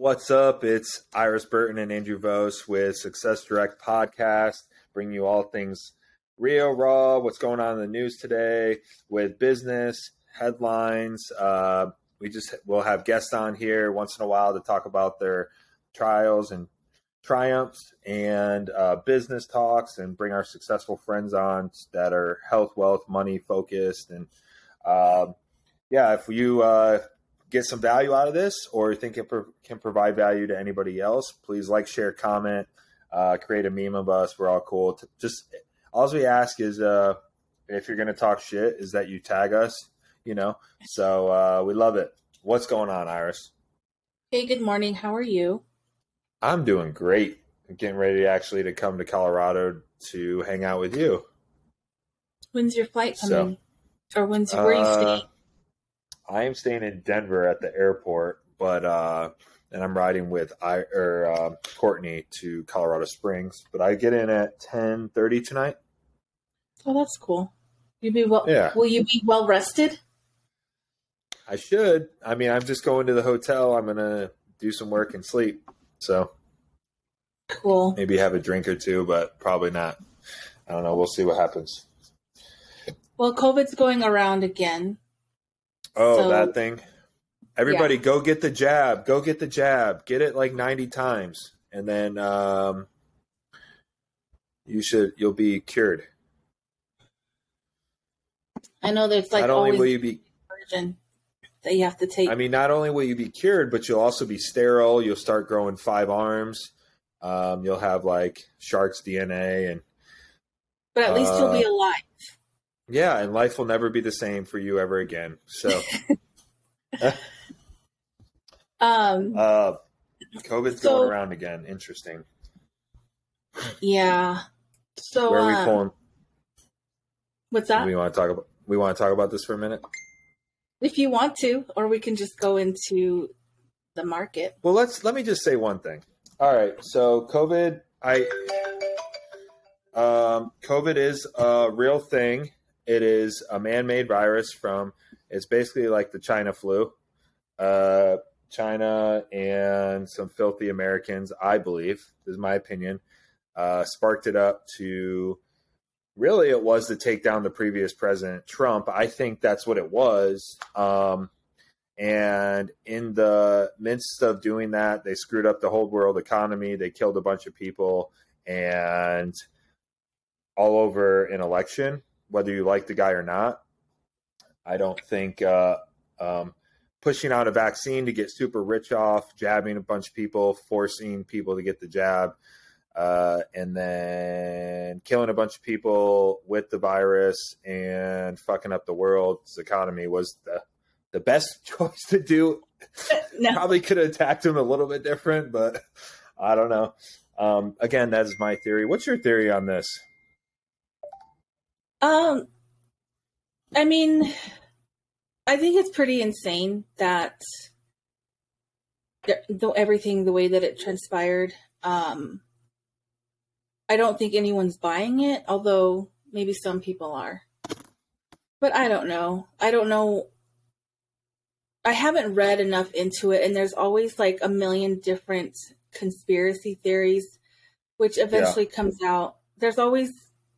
What's up? It's Iris Burton and Andrew Vos with Success Direct Podcast, bringing you all things real raw, what's going on in the news today with business, headlines. We'll have guests on here once in a while to talk about their trials and triumphs and business talks, and bring our successful friends on that are health, wealth, money focused. And if you get some value out of this or think it can provide value to anybody else, please like, share, comment, create a meme of us. We're all cool. Just all we ask is if you're going to talk shit is that you tag us, so we love it. What's going on, Iris? Hey, good morning. How are you? I'm doing great. I'm getting ready to come to Colorado to hang out with you. When's your flight coming? Where are you staying? I am staying in Denver at the airport, and I'm riding with Courtney to Colorado Springs. But I get in at 10:30 tonight. Oh, that's cool. Will you be well rested? I should. I mean, I'm just going to the hotel. I'm gonna do some work and sleep. So cool. Maybe have a drink or two, but probably not. I don't know. We'll see what happens. Well, COVID's going around again. Oh, that thing. Everybody, Go get the jab. Go get the jab. Get it like 90 times. And then you'll be cured. I know there's like always a version that you have to take. I mean, not only will you be cured, but you'll also be sterile. You'll start growing 5 arms. You'll have like shark's DNA. But at least you'll be alive. Yeah, and life will never be the same for you ever again. So, COVID's going around again. Interesting. Yeah. So, where are we pulling? What's that? We want to talk about this for a minute. If you want to, or we can just go into the market. Well, let me just say one thing. All right. So, COVID is a real thing. It is a man-made virus it's basically like the China flu. China and some filthy Americans, I believe, this is my opinion, sparked it up to, really it was to take down the previous president, Trump. I think that's what it was. And in the midst of doing that, they screwed up the whole world economy. They killed a bunch of people and all over an election. Whether you like the guy or not, I don't think pushing out a vaccine to get super rich off, jabbing a bunch of people, forcing people to get the jab, and then killing a bunch of people with the virus and fucking up the world's economy was the best choice to do. No. Probably could have attacked him a little bit different, but I don't know. Again, that is my theory. What's your theory on this? I mean, I think it's pretty insane that everything, the way that it transpired, I don't think anyone's buying it, although maybe some people are, but I don't know. I haven't read enough into it, and there's always like a million different conspiracy theories, which eventually comes out. There's always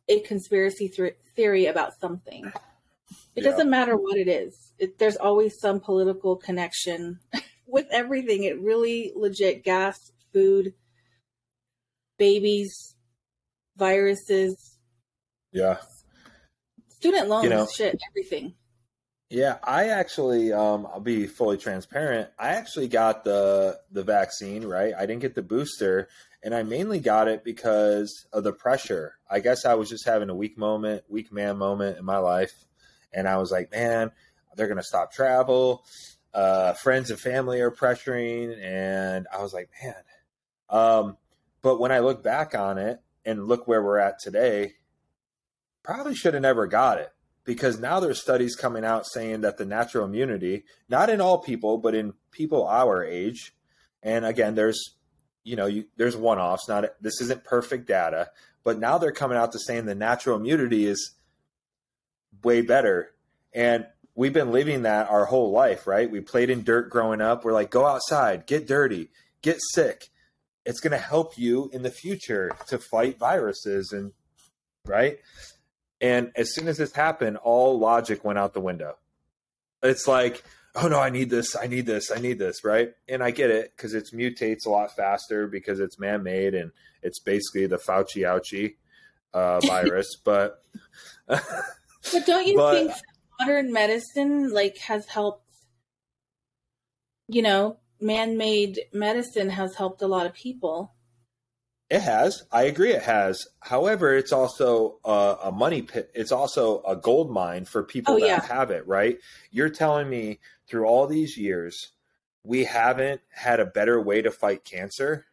a conspiracy theory about something. It doesn't matter what it is. There's always some political connection with everything. It really legit gas, food, babies, viruses. Yeah. Student loans, shit, everything. Yeah. I actually, I'll be fully transparent. I actually got the vaccine, right? I didn't get the booster. And I mainly got it because of the pressure. I guess I was just having a weak man moment in my life. And I was like, man, they're going to stop travel. Friends and family are pressuring. And I was like, man. But when I look back on it and look where we're at today, probably should have never got it. Because now there's studies coming out saying that the natural immunity, not in all people, but in people our age. And again, there's one-offs. This isn't perfect data, but now they're coming out to saying the natural immunity is way better. And we've been living that our whole life, right? We played in dirt growing up. We're like, go outside, get dirty, get sick. It's going to help you in the future to fight viruses and right. And as soon as this happened, all logic went out the window. It's like, oh no, I need this. Right. And I get it. Cause it mutates a lot faster because it's man-made and it's basically the Fauci ouchie virus. But don't you think modern medicine like has helped, you know, man-made medicine has helped a lot of people. It has. I agree. It has. However, it's also a money pit. It's also a gold mine for people that have it, right? You're telling me through all these years, we haven't had a better way to fight cancer.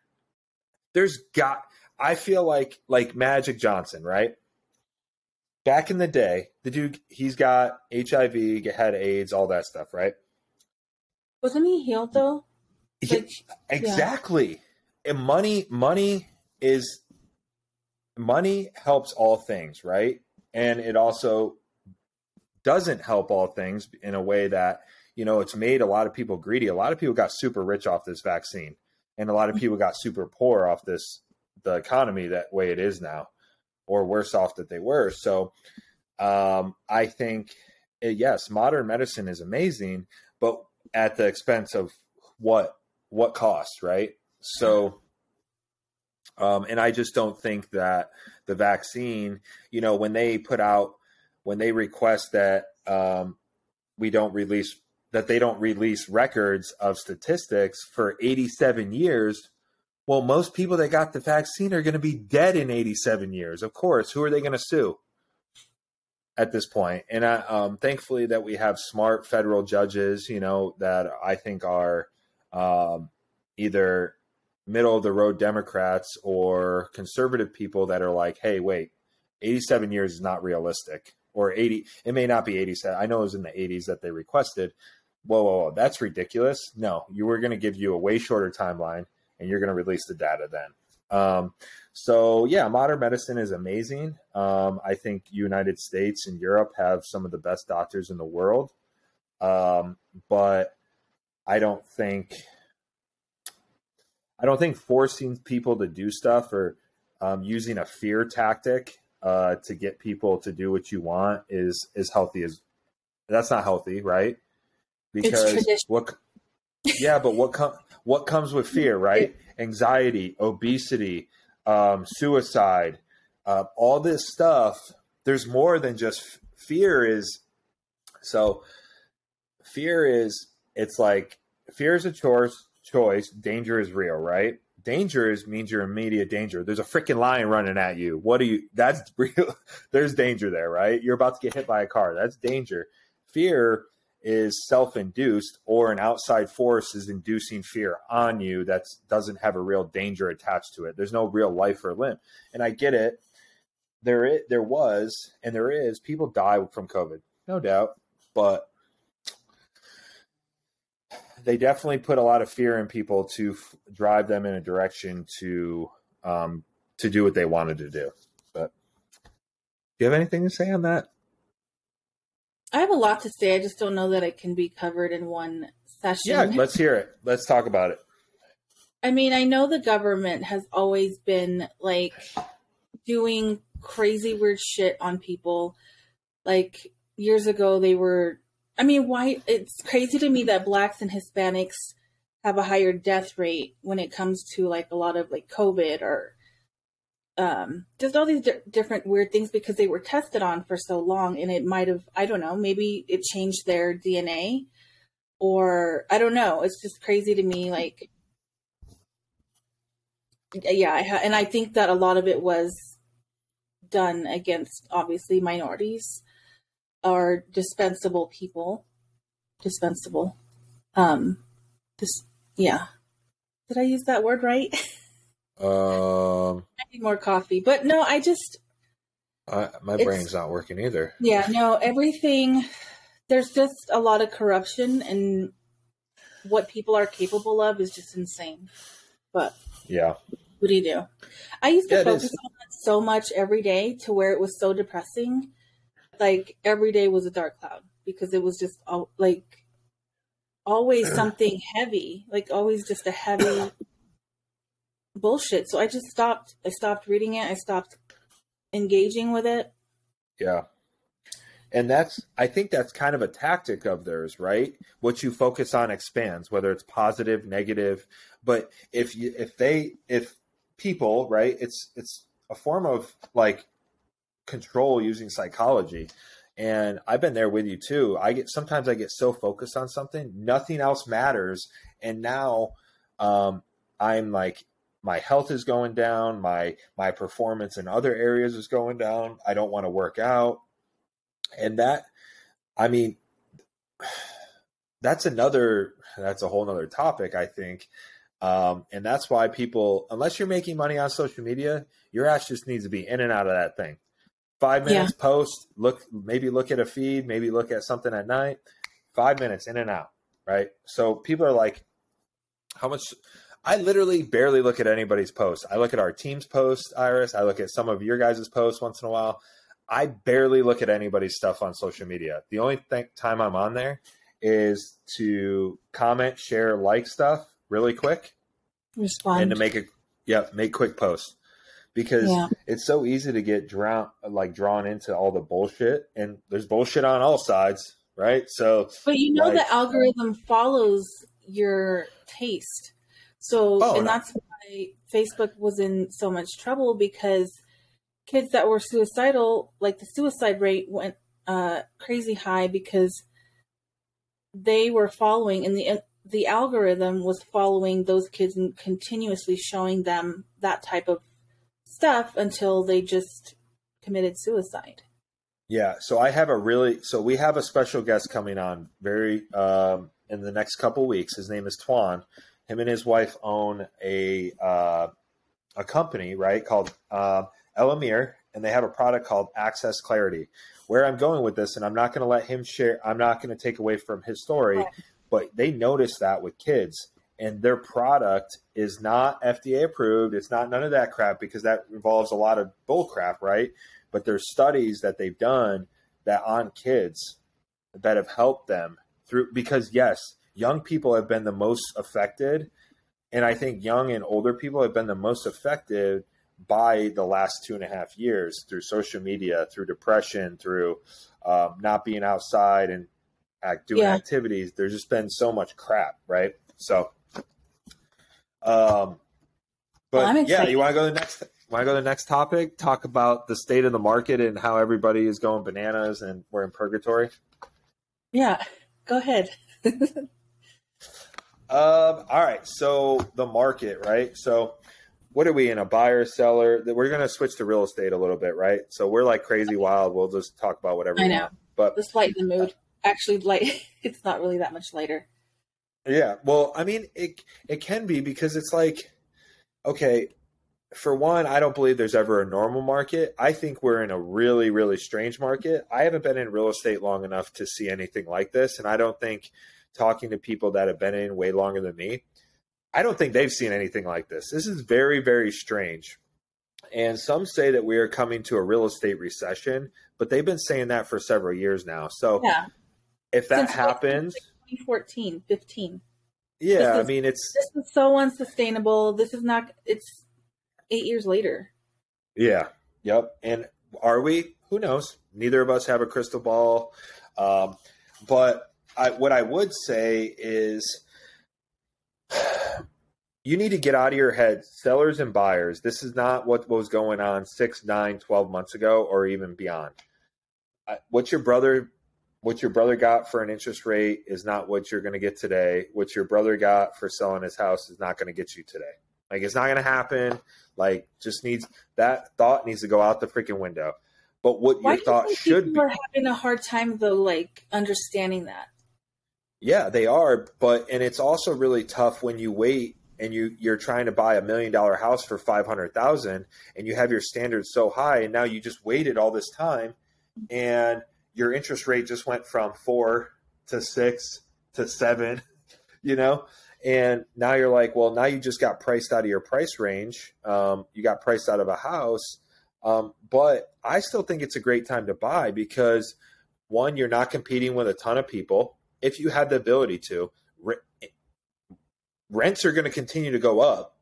I feel like Magic Johnson, right? Back in the day, the dude, he's got HIV, had AIDS, all that stuff, right? Wasn't he healed though? Like, exactly. Yeah. And money helps all things, right? And it also doesn't help all things in a way that, you know, it's made a lot of people greedy. A lot of people got super rich off this vaccine, and a lot of people got super poor off the economy that way it is now, or worse off that they were. So I think, yes, modern medicine is amazing, but at the expense of what cost, right? So, and I just don't think that the vaccine, you know, when they request that they don't release records of statistics for 87 years. Well, most people that got the vaccine are going to be dead in 87 years. Of course, who are they going to sue at this point? And I, thankfully that we have smart federal judges, you know, that I think are either middle of the road Democrats or conservative people that are like, hey, wait, 87 years is not realistic, or 80. It may not be 87. I know it was in the 80s that they requested. Whoa, that's ridiculous. No, you were going to give you a way shorter timeline, and you're going to release the data then. So yeah, modern medicine is amazing. I think United States and Europe have some of the best doctors in the world. But I don't think forcing people to do stuff or, using a fear tactic, to get people to do what you want is healthy. That's not healthy, right? Because what comes with fear, right? Anxiety, obesity, suicide, all this stuff. There's more than just fear is a choice. Danger is real, right? Danger means you're in immediate danger. There's a freaking lion running at you. That's real. There's danger there, right? You're about to get hit by a car. That's danger. Fear is self-induced, or an outside force is inducing fear on you that doesn't have a real danger attached to it. There's no real life or limb. And I get it. There was, and there is, people die from COVID, no doubt, but they definitely put a lot of fear in people to drive them in a direction to do what they wanted to do. But do you have anything to say on that? I have a lot to say. I just don't know that it can be covered in one session. Yeah, let's hear it. Let's talk about it. I mean, I know the government has always been like doing crazy weird shit on people. Like years ago, it's crazy to me that Blacks and Hispanics have a higher death rate when it comes to like a lot of like COVID or just all these different weird things because they were tested on for so long, and it might've, I don't know, maybe it changed their DNA, or I don't know. It's just crazy to me. Like, yeah. And I think that a lot of it was done against obviously minorities or dispensable people, yeah. Did I use that word right? I need more coffee, but no, I just, my brain's not working either. Yeah, no, everything, there's just a lot of corruption, and what people are capable of is just insane. But yeah, what do you do? I used to focus on that so much every day to where it was so depressing. Like every day was a dark cloud because it was just all, like always something heavy, like always just a heavy bullshit. So I just stopped. I stopped reading it. I stopped engaging with it. Yeah. And that's, I think that's kind of a tactic of theirs, right? What you focus on expands, whether it's positive, negative. But if people, right, it's a form of like control using psychology. And I've been there with you too. Sometimes I get so focused on something, nothing else matters. And now I'm like, my health is going down. My performance in other areas is going down. I don't want to work out. And that, I mean, that's a whole nother topic, I think. And that's why people, unless you're making money on social media, your ass just needs to be in and out of that thing. 5 minutes post, maybe look at a feed, maybe look at something at night, 5 minutes in and out. Right. So people are like, I literally barely look at anybody's posts. I look at our team's posts, Iris. I look at some of your guys' posts once in a while. I barely look at anybody's stuff on social media. The only time I'm on there is to comment, share, like stuff really quick. Respond. And to make quick posts. Because it's so easy to get drawn into all the bullshit. And there's bullshit on all sides, right? So, but the algorithm follows your taste. So, that's why Facebook was in so much trouble, because kids that were suicidal, like the suicide rate went crazy high because they were following, and the algorithm was following those kids and continuously showing them that type of stuff until they just committed suicide. Yeah. So we have a special guest coming on very in the next couple weeks. His name is Tuan. Him and his wife own a company, right, called Elamir, and they have a product called Access Clarity. Where I'm going with this, and I'm not going to let him share, I'm not going to take away from his story, but they noticed that with kids, and their product is not FDA approved. It's not none of that crap, because that involves a lot of bull crap, right? But there's studies that they've done that on kids that have helped them through, because yes, young people have been the most affected. And I think young and older people have been the most affected by the last 2.5 years through social media, through depression, through not being outside and doing activities. There's just been so much crap, right? So, you want to go to the next? Want to go to the next topic? Talk about the state of the market and how everybody is going bananas and we're in purgatory. Yeah, go ahead. All right. So the market, right? So what are we in, a buyer, seller? We're going to switch to real estate a little bit, right? So we're like crazy wild. We'll just talk about whatever we want. But just lighten the mood. Actually, it's not really that much lighter. Yeah. Well, I mean, it can be, because it's like, okay, for one, I don't believe there's ever a normal market. I think we're in a really, really strange market. I haven't been in real estate long enough to see anything like this. And I don't think, talking to people that have been in way longer than me, I don't think they've seen anything like this. This is very, very strange. And some say that we are coming to a real estate recession, but they've been saying that for several years now. So if that happens, 2014, 15. Yeah, I mean, this is so unsustainable. This is not, it's 8 years later. Yeah. Yep. And are we? Who knows? Neither of us have a crystal ball. What I would say is, you need to get out of your head, sellers and buyers. This is not what was going on 6, 9, 12 months ago, or even beyond. What your brother got for an interest rate is not what you're going to get today. What your brother got for selling his house is not going to get you today. Like, it's not going to happen. Like, just needs, that thought needs to go out the freaking window. But what your thought should be. People are having a hard time though, like understanding that. Yeah, they are. And it's also really tough when you wait and you're trying to buy $1 million house for $500,000 and you have your standards so high, and now you just waited all this time and your interest rate just went from 4 to 6 to 7, you know, and now you're like, well, now you just got priced out of your price range. You got priced out of a house. But I still think it's a great time to buy, because one, you're not competing with a ton of people. If you have the ability to, rents are going to continue to go up.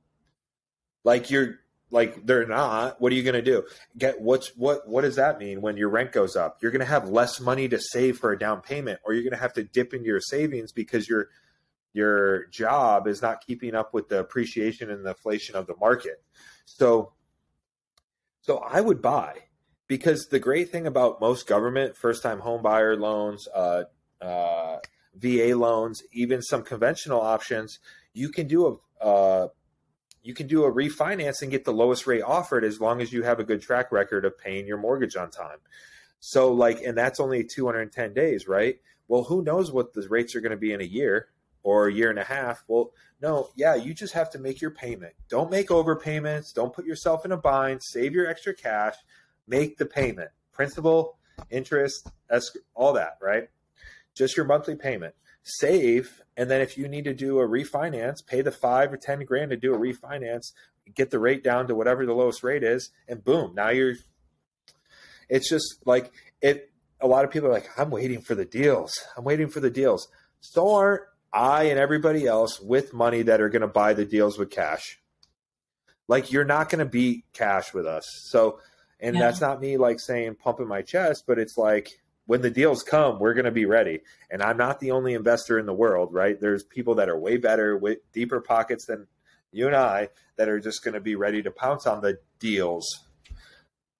They're not. What are you going to do? What does that mean when your rent goes up? You're going to have less money to save for a down payment, or you're going to have to dip into your savings because your job is not keeping up with the appreciation and the inflation of the market. So I would buy, because the great thing about most government first-time home buyer loans, VA loans, even some conventional options, you can do a refinance and get the lowest rate offered as long as you have a good track record of paying your mortgage on time. So and that's only 210 days, right? Well, who knows what the rates are going to be in a year or a year and a half? Well, no, yeah, you just have to make your payment. Don't make overpayments. Don't put yourself in a bind. Save your extra cash. Make the payment. Principal, interest, all that, right? Just your monthly payment. Save, and then if you need to do a refinance, pay the $5,000 or $10,000 to do a refinance, get the rate down to whatever the lowest rate is, and boom, now you're. It's just like it. A lot of people are like, I'm waiting for the deals. I'm waiting for the deals. So aren't I and everybody else with money that are going to buy the deals with cash. Like, you're not going to beat cash with us. So, and yeah, that's not me saying pumping my chest, but it's like, when the deals come, we're going to be ready. And I'm not the only investor in the world, right? There's people that are way better with deeper pockets than you and I that are just going to be ready to pounce on the deals.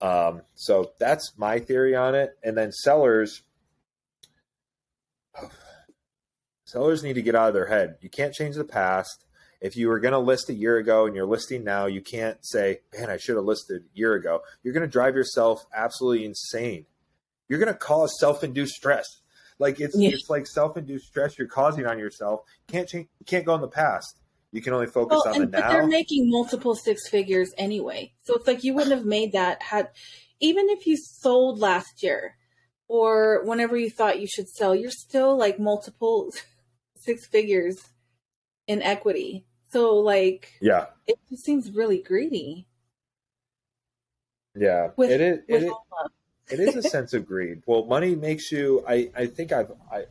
So that's my theory on it. And then sellers need to get out of their head. You can't change the past. If you were going to list a year ago and you're listing now, you can't say, man, I should have listed a year ago. You're going to drive yourself absolutely insane. You're going to cause self-induced stress. It's like self-induced stress you're causing on yourself. Can't change, can't go in the past. You can only focus on the now. But they're making multiple six figures anyway. So it's like you wouldn't have made that even if you sold last year or whenever you thought you should sell, you're still multiple six figures in equity. So yeah, it just seems really greedy. Yeah, it is a sense of greed. Well, money makes you, I think I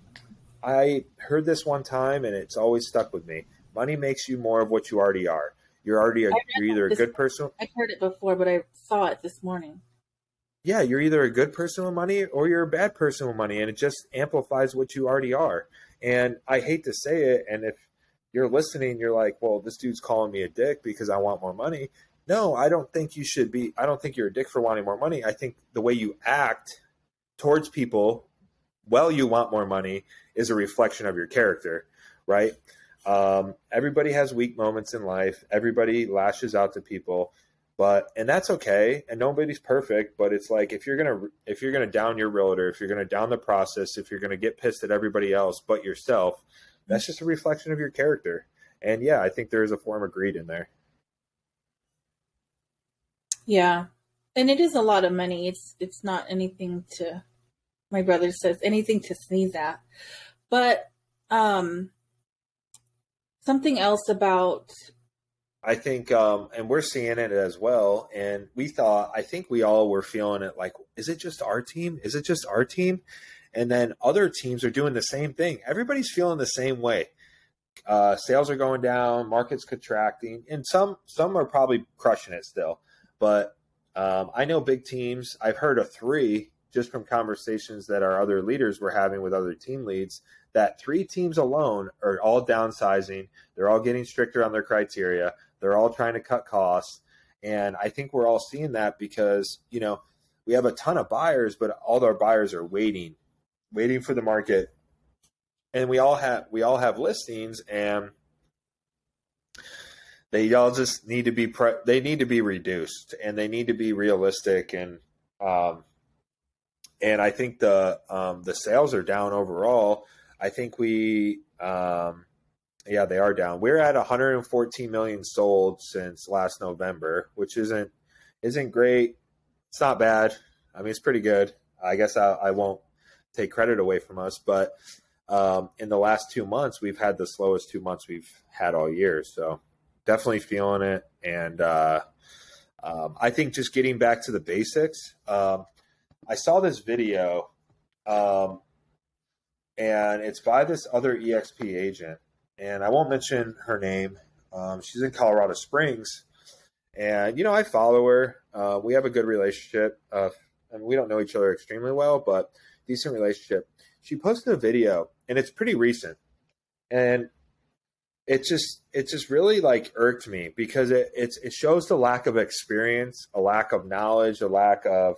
heard this one time and it's always stuck with me. Money makes you more of what you already are. You're either a good person. I've heard it before, but I saw it this morning. Yeah. You're either a good person with money or you're a bad person with money. And it just amplifies what you already are. And I hate to say it. And if you're listening, you're like, well, this dude's calling me a dick because I want more money. No, I don't think you should be. I don't think you're a dick for wanting more money. I think the way you act towards people while you want more money is a reflection of your character, right? Everybody has weak moments in life. Everybody lashes out to people, and that's okay. And nobody's perfect, but it's like, if you're going to down your realtor, if you're going to down the process, if you're going to get pissed at everybody else but yourself, that's just a reflection of your character. And yeah, I think there is a form of greed in there. Yeah. And it is a lot of money. It's not anything to, my brother says, anything to sneeze at. But something else about, I think, and we're seeing it as well. And I think we all were feeling it like, is it just our team? Is it just our team? And then other teams are doing the same thing. Everybody's feeling the same way. Sales are going down, market's contracting, and some are probably crushing it still. But I know big teams, I've heard of three just from conversations that our other leaders were having with other team leads, that three teams alone are all downsizing. They're all getting stricter on their criteria. They're all trying to cut costs. And I think we're all seeing that because, we have a ton of buyers, but all our buyers are waiting for the market. And we all have listings, and they all just need to be they need to be reduced, and they need to be realistic. And and I think the sales are down overall. I think they are down. We're at 114 million sold since last November, which isn't great. It's not bad. I mean, it's pretty good. I guess I won't take credit away from us, but in the last 2 months, we've had the slowest 2 months we've had all year. So. Definitely feeling it. And I think just getting back to the basics. I saw this video, and it's by this other EXP agent. And I won't mention her name. She's in Colorado Springs. And, you know, I follow her. We have a good relationship. I mean, we don't know each other extremely well, but decent relationship. She posted a video, and it's pretty recent. And it just really, like, irked me because it shows the lack of experience, a lack of knowledge, a lack of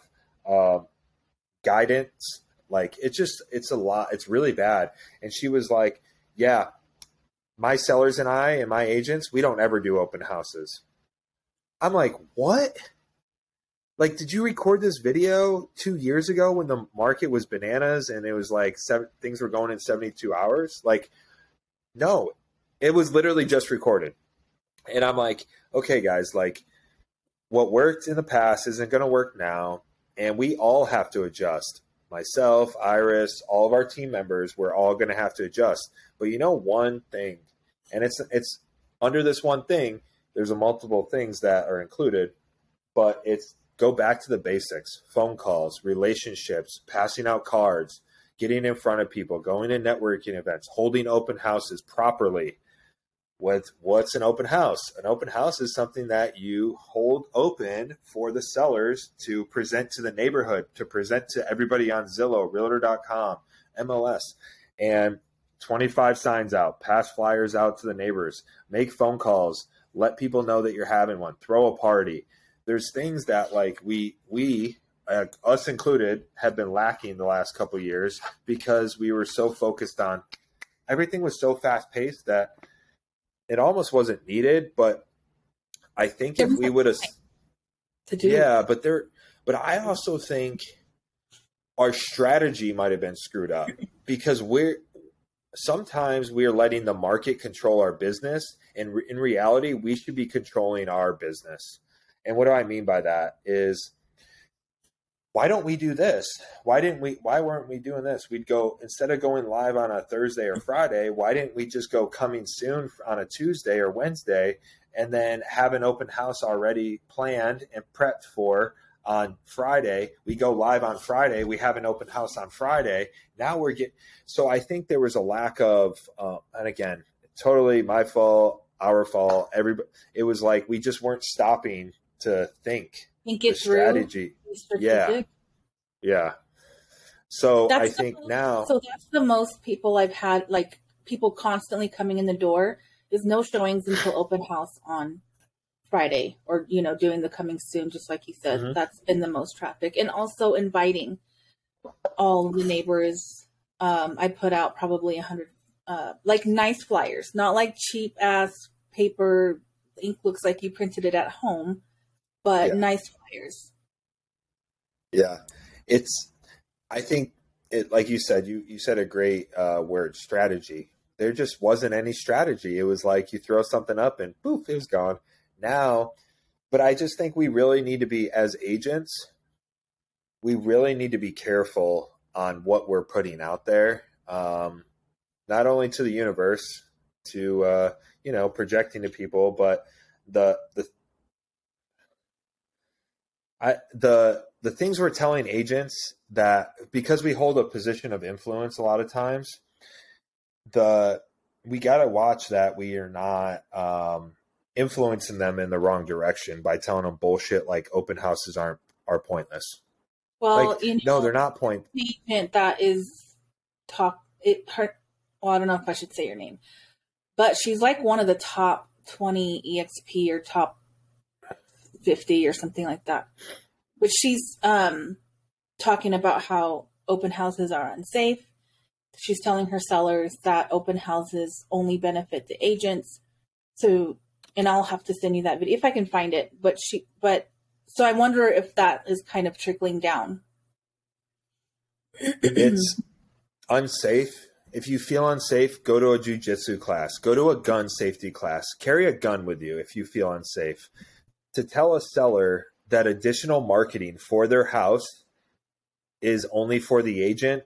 guidance. Like, it's a lot. It's really bad. And she was like, yeah, my sellers and I and my agents, we don't ever do open houses. I'm like, what? Like, did you record this video 2 years ago when the market was bananas and it was like things were going in 72 hours? Like, no, it was literally just recorded. And I'm like, okay, guys, like what worked in the past isn't going to work now. And we all have to adjust. Myself, Iris, all of our team members, we're all going to have to adjust. But you know one thing, and it's under this one thing, there's a multiple things that are included, but it's go back to the basics: phone calls, relationships, passing out cards, getting in front of people, going to networking events, holding open houses properly. What's an open house? An open house is something that you hold open for the sellers to present to the neighborhood, to present to everybody on Zillow, Realtor.com, MLS, and 25 signs out, pass flyers out to the neighbors, make phone calls, let people know that you're having one, throw a party. There's things that, like, we us included, have been lacking the last couple of years because we were so focused on everything was so fast paced that it almost wasn't needed. But I think if we would have to do, yeah, but I also think our strategy might've been screwed up because sometimes we're letting the market control our business. And in reality, we should be controlling our business. And what do I mean by that is, why don't we do this? Why weren't we doing this? We'd go, instead of going live on a Thursday or Friday, why didn't we just go coming soon on a Tuesday or Wednesday and then have an open house already planned and prepped for on Friday? We go live on Friday. We have an open house on Friday. Now we're getting, so I think there was a lack of, and again, totally my fault, our fault. Everybody, it was like, we just weren't stopping to think it through strategy. Yeah. Yeah. So that's so that's the most people I've had, like people constantly coming in the door is no showings until open house on Friday or, you know, doing the coming soon, just like you said, mm-hmm. That's been the most traffic, and also inviting all the neighbors. I put out probably 100, like nice flyers, not like cheap ass paper. Ink looks like you printed it at home, but yeah. Nice flyers. Yeah, I think it, like you said, you said a great word, strategy. There just wasn't any strategy. It was like you throw something up and poof, it was gone. Now, but I just think we really need to be, as agents, we really need to be careful on what we're putting out there. Not only to the universe, to, you know, projecting to people, but the things we're telling agents, that because we hold a position of influence a lot of times, we got to watch that we are not influencing them in the wrong direction by telling them bullshit like open houses are pointless. Well, like, you know, no, they're not pointless. That is top. It hurt. Well, I don't know if I should say your name, but she's like one of the top 20 EXP or top 50 or something like that. But she's talking about how open houses are unsafe. She's telling her sellers that open houses only benefit the agents. So, and I'll have to send you that video if I can find it. But so I wonder if that is kind of trickling down. It's unsafe. If you feel unsafe, go to a jiu-jitsu class, go to a gun safety class, carry a gun with you if you feel unsafe. To tell a seller that additional marketing for their house is only for the agent,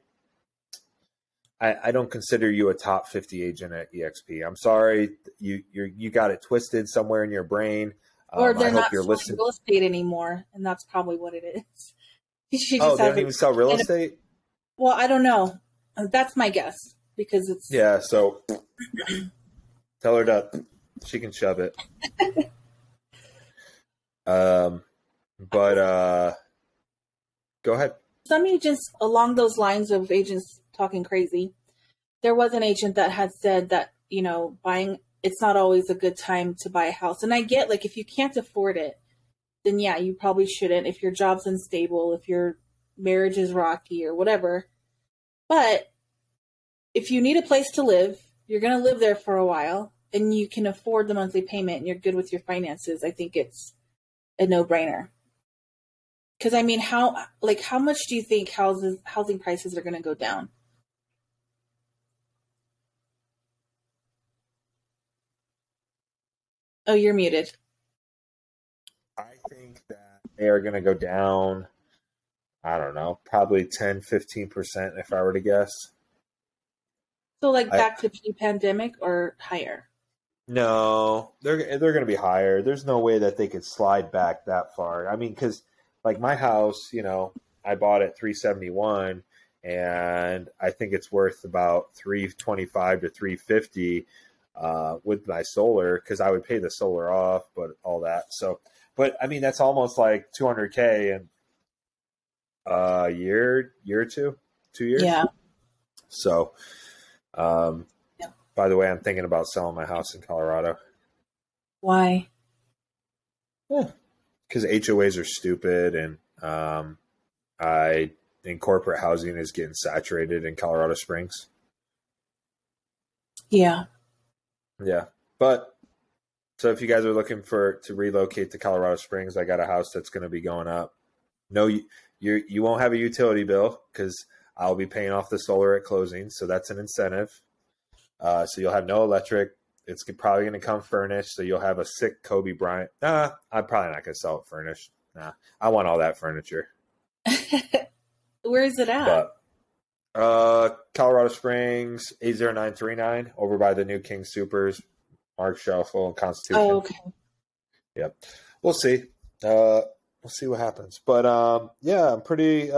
I don't consider you a top 50 agent at EXP. I'm sorry, you got it twisted somewhere in your brain. Or they're not selling real estate anymore, and that's probably what it is. They don't even sell real estate? Well, I don't know. That's my guess because it's... Yeah, so tell her she can shove it. But go ahead. Some agents along those lines of agents talking crazy. There was an agent that had said that, you know, buying, it's not always a good time to buy a house. And I get, like, if you can't afford it, then yeah, you probably shouldn't. If your job's unstable, if your marriage is rocky or whatever. But if you need a place to live, you're going to live there for a while and you can afford the monthly payment and you're good with your finances, I think it's a no-brainer. Because, I mean, how much do you think housing prices are going to go down? Oh, you're muted. I think that they are going to go down, I don't know, probably 10, 15% if I were to guess. So like back to pre-pandemic or higher? No, they're going to be higher. There's no way that they could slide back that far. I mean, because like my house, you know, I bought at $371 and I think it's worth about $325 to $350 with my solar, because I would pay the solar off, but all that. So, but I mean, that's almost like $200K in a year or two, 2 years. Yeah. So, yeah. By the way, I'm thinking about selling my house in Colorado. Why? Yeah, because HOAs are stupid, and corporate housing is getting saturated in Colorado Springs. Yeah. Yeah, but so if you guys are looking to relocate to Colorado Springs, I got a house that's going to be going up. No, you won't have a utility bill because I'll be paying off the solar at closing, so that's an incentive. So you'll have no electric. It's probably going to come furnished, so you'll have a sick Kobe Bryant. Nah, I'm probably not going to sell it furnished. Nah, I want all that furniture. Where is it at? But, Colorado Springs, 80939, over by the new King Supers, Mark Shuffle, and Constitution. Oh, okay. Yep. We'll see. We'll see what happens. But, yeah, I'm pretty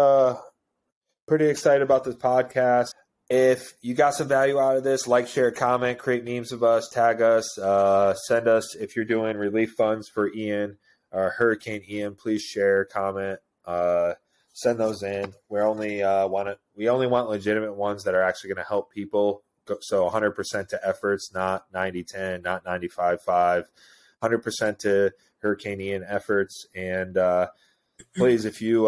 excited about this podcast. If you got some value out of this, like, share, comment, create memes of us, tag us, send us. If you're doing relief funds for Ian or Hurricane Ian, please share, comment, send those in. We only want legitimate ones that are actually going to help people. So 100% to efforts, not 90-10, not 95-5, 100% to Hurricane Ian efforts. And please, if you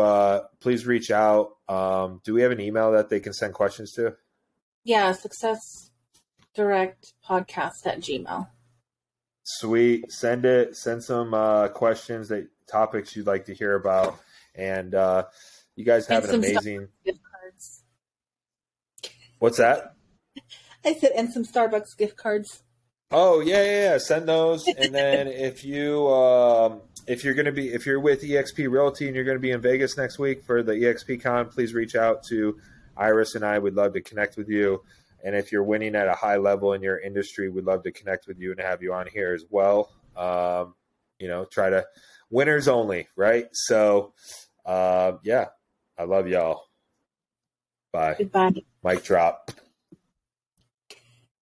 please reach out. Do we have an email that they can send questions to? Yeah, successdirectpodcast@gmail.com. Sweet, send it. Send some questions, topics you'd like to hear about, and you guys have an amazing. What's that? I said, and some Starbucks gift cards. Oh yeah. Send those, and then if you're with EXP Realty and you're going to be in Vegas next week for the EXP Con, please reach out to Iris, and I would love to connect with you. And if you're winning at a high level in your industry, we'd love to connect with you and have you on here as well. You know, try to winners only, right? So, yeah, I love y'all. Bye. Goodbye. Mic drop.